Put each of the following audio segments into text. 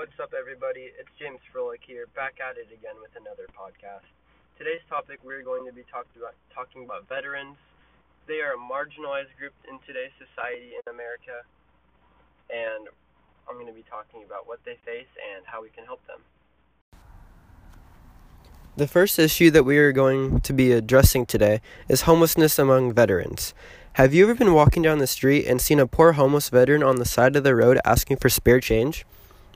What's up, everybody? It's James Froehlich here, back at it again with another podcast. Today's topic, we're going to be talking about veterans. They are a marginalized group in today's society in America, and I'm going to be talking about what they face and how we can help them. The first issue that we are going to be addressing today is homelessness among veterans. Have you ever been walking down the street and seen a poor homeless veteran on the side of the road asking for spare change?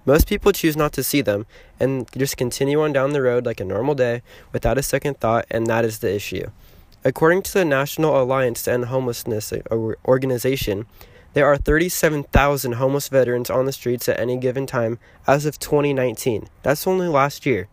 Most people choose not to see them and just continue on down the road like a normal day without a second thought, and that is the issue. According to the National Alliance to End Homelessness organization, there are 37,000 homeless veterans on the streets at any given time as of 2019. That's only last year.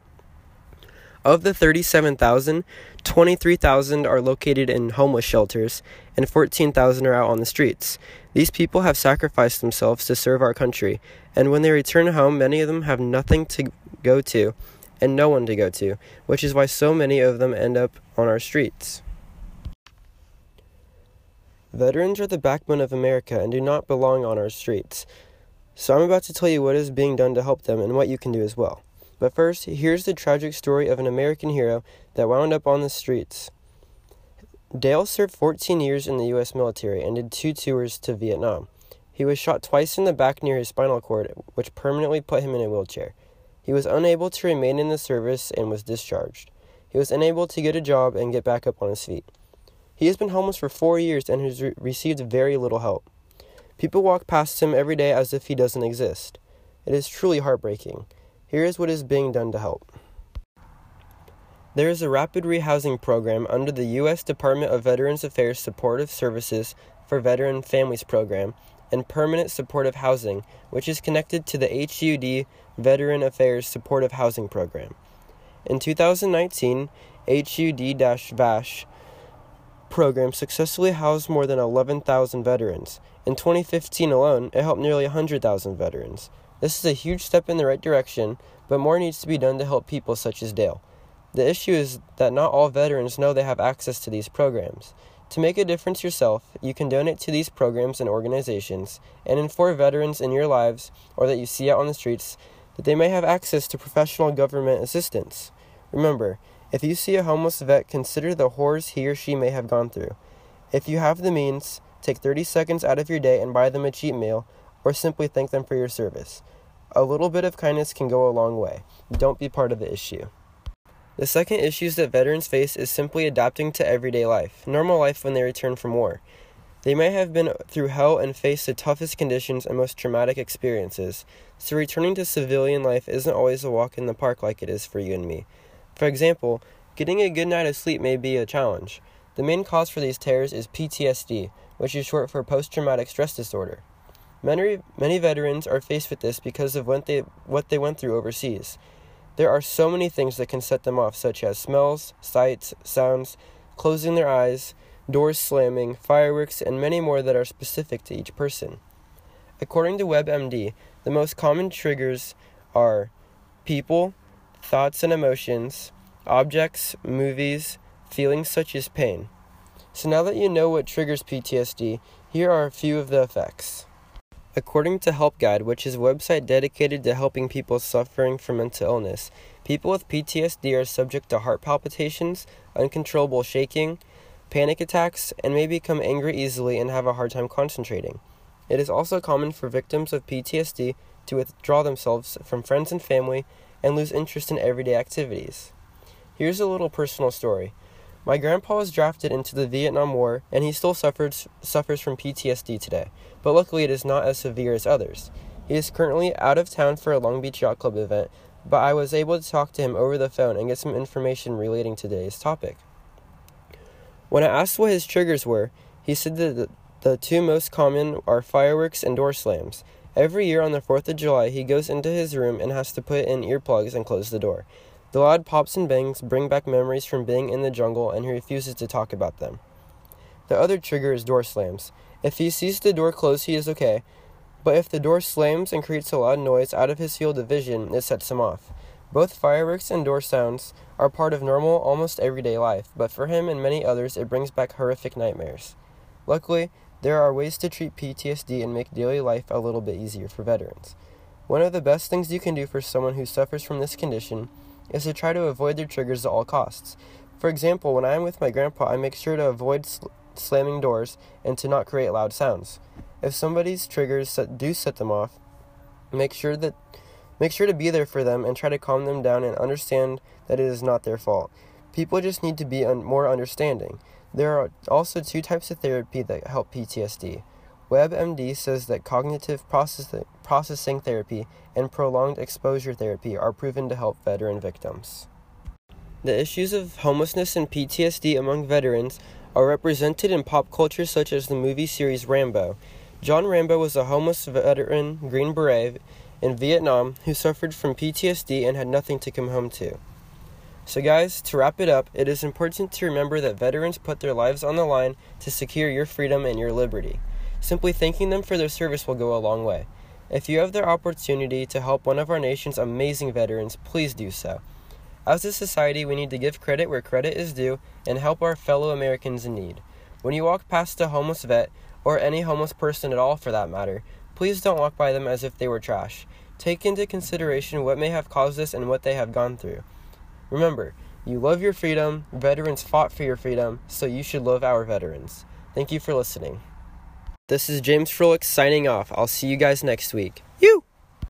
Of the 37,000, 23,000 are located in homeless shelters, and 14,000 are out on the streets. These people have sacrificed themselves to serve our country, and when they return home, many of them have nothing to go to and no one to go to, which is why so many of them end up on our streets. Veterans are the backbone of America and do not belong on our streets. So I'm about to tell you what is being done to help them and what you can do as well. But first, here's the tragic story of an American hero that wound up on the streets. Dale served 14 years in the U.S. military and did 2 tours to Vietnam. He was shot twice in the back near his spinal cord, which permanently put him in a wheelchair. He was unable to remain in the service and was discharged. He was unable to get a job and get back up on his feet. He has been homeless for 4 years and has received very little help. People walk past him every day as if he doesn't exist. It is truly heartbreaking. Here is what is being done to help. There is a rapid rehousing program under the U.S. Department of Veterans Affairs Supportive Services for Veteran Families Program and Permanent Supportive Housing, which is connected to the HUD Veteran Affairs Supportive Housing Program. In 2019, HUD-VASH program successfully housed more than 11,000 veterans. In 2015 alone, it helped nearly 100,000 veterans. This is a huge step in the right direction, but more needs to be done to help people such as Dale. The issue is that not all veterans know they have access to these programs. To make a difference yourself, you can donate to these programs and organizations and inform veterans in your lives or that you see out on the streets that they may have access to professional government assistance. Remember, if you see a homeless vet, consider the horrors he or she may have gone through. If you have the means, take 30 seconds out of your day and buy them a cheap meal, or simply thank them for your service. A little bit of kindness can go a long way. Don't be part of the issue. The second issues that veterans face is simply adapting to everyday life, normal life when they return from war. They may have been through hell and faced the toughest conditions and most traumatic experiences, so returning to civilian life isn't always a walk in the park like it is for you and me. For example, getting a good night of sleep may be a challenge. The main cause for these terrors is PTSD, which is short for post-traumatic stress disorder. Many veterans are faced with this because of what they went through overseas. There are so many things that can set them off, such as smells, sights, sounds, closing their eyes, doors slamming, fireworks, and many more that are specific to each person. According to WebMD, the most common triggers are people, thoughts and emotions, objects, movies, feelings such as pain. So now that you know what triggers PTSD, here are a few of the effects. According to HelpGuide, which is a website dedicated to helping people suffering from mental illness, people with PTSD are subject to heart palpitations, uncontrollable shaking, panic attacks, and may become angry easily and have a hard time concentrating. It is also common for victims of PTSD to withdraw themselves from friends and family and lose interest in everyday activities. Here's a little personal story. My grandpa was drafted into the Vietnam War, and he still suffers from PTSD today, but luckily it is not as severe as others. He is currently out of town for a Long Beach Yacht Club event, but I was able to talk to him over the phone and get some information relating to today's topic. When I asked what his triggers were, he said that the 2 most common are fireworks and door slams. Every year on the 4th of July, he goes into his room and has to put in earplugs and close the door. The loud pops and bangs bring back memories from being in the jungle, and he refuses to talk about them. The other trigger is door slams. If he sees the door close, he is okay, but if the door slams and creates a loud noise out of his field of vision, it sets him off. Both fireworks and door sounds are part of normal, almost everyday life, but for him and many others, it brings back horrific nightmares. Luckily, there are ways to treat PTSD and make daily life a little bit easier for veterans. One of the best things you can do for someone who suffers from this condition is to try to avoid their triggers at all costs. For example, when I am with my grandpa, I make sure to avoid slamming doors and to not create loud sounds. If somebody's triggers do set them off, make sure to be there for them and try to calm them down and understand that it is not their fault. People just need to be more understanding. There are also two types of therapy that help PTSD. WebMD says that Cognitive Processing Therapy and Prolonged Exposure Therapy are proven to help veteran victims. The issues of homelessness and PTSD among veterans are represented in pop culture such as the movie series Rambo. John Rambo was a homeless veteran, Green Beret, in Vietnam who suffered from PTSD and had nothing to come home to. So guys, to wrap it up, it is important to remember that veterans put their lives on the line to secure your freedom and your liberty. Simply thanking them for their service will go a long way. If you have the opportunity to help one of our nation's amazing veterans, please do so. As a society, we need to give credit where credit is due and help our fellow Americans in need. When you walk past a homeless vet, or any homeless person at all for that matter, please don't walk by them as if they were trash. Take into consideration what may have caused this and what they have gone through. Remember, you love your freedom, veterans fought for your freedom, so you should love our veterans. Thank you for listening. This is James Froehlich signing off. I'll see you guys next week. You!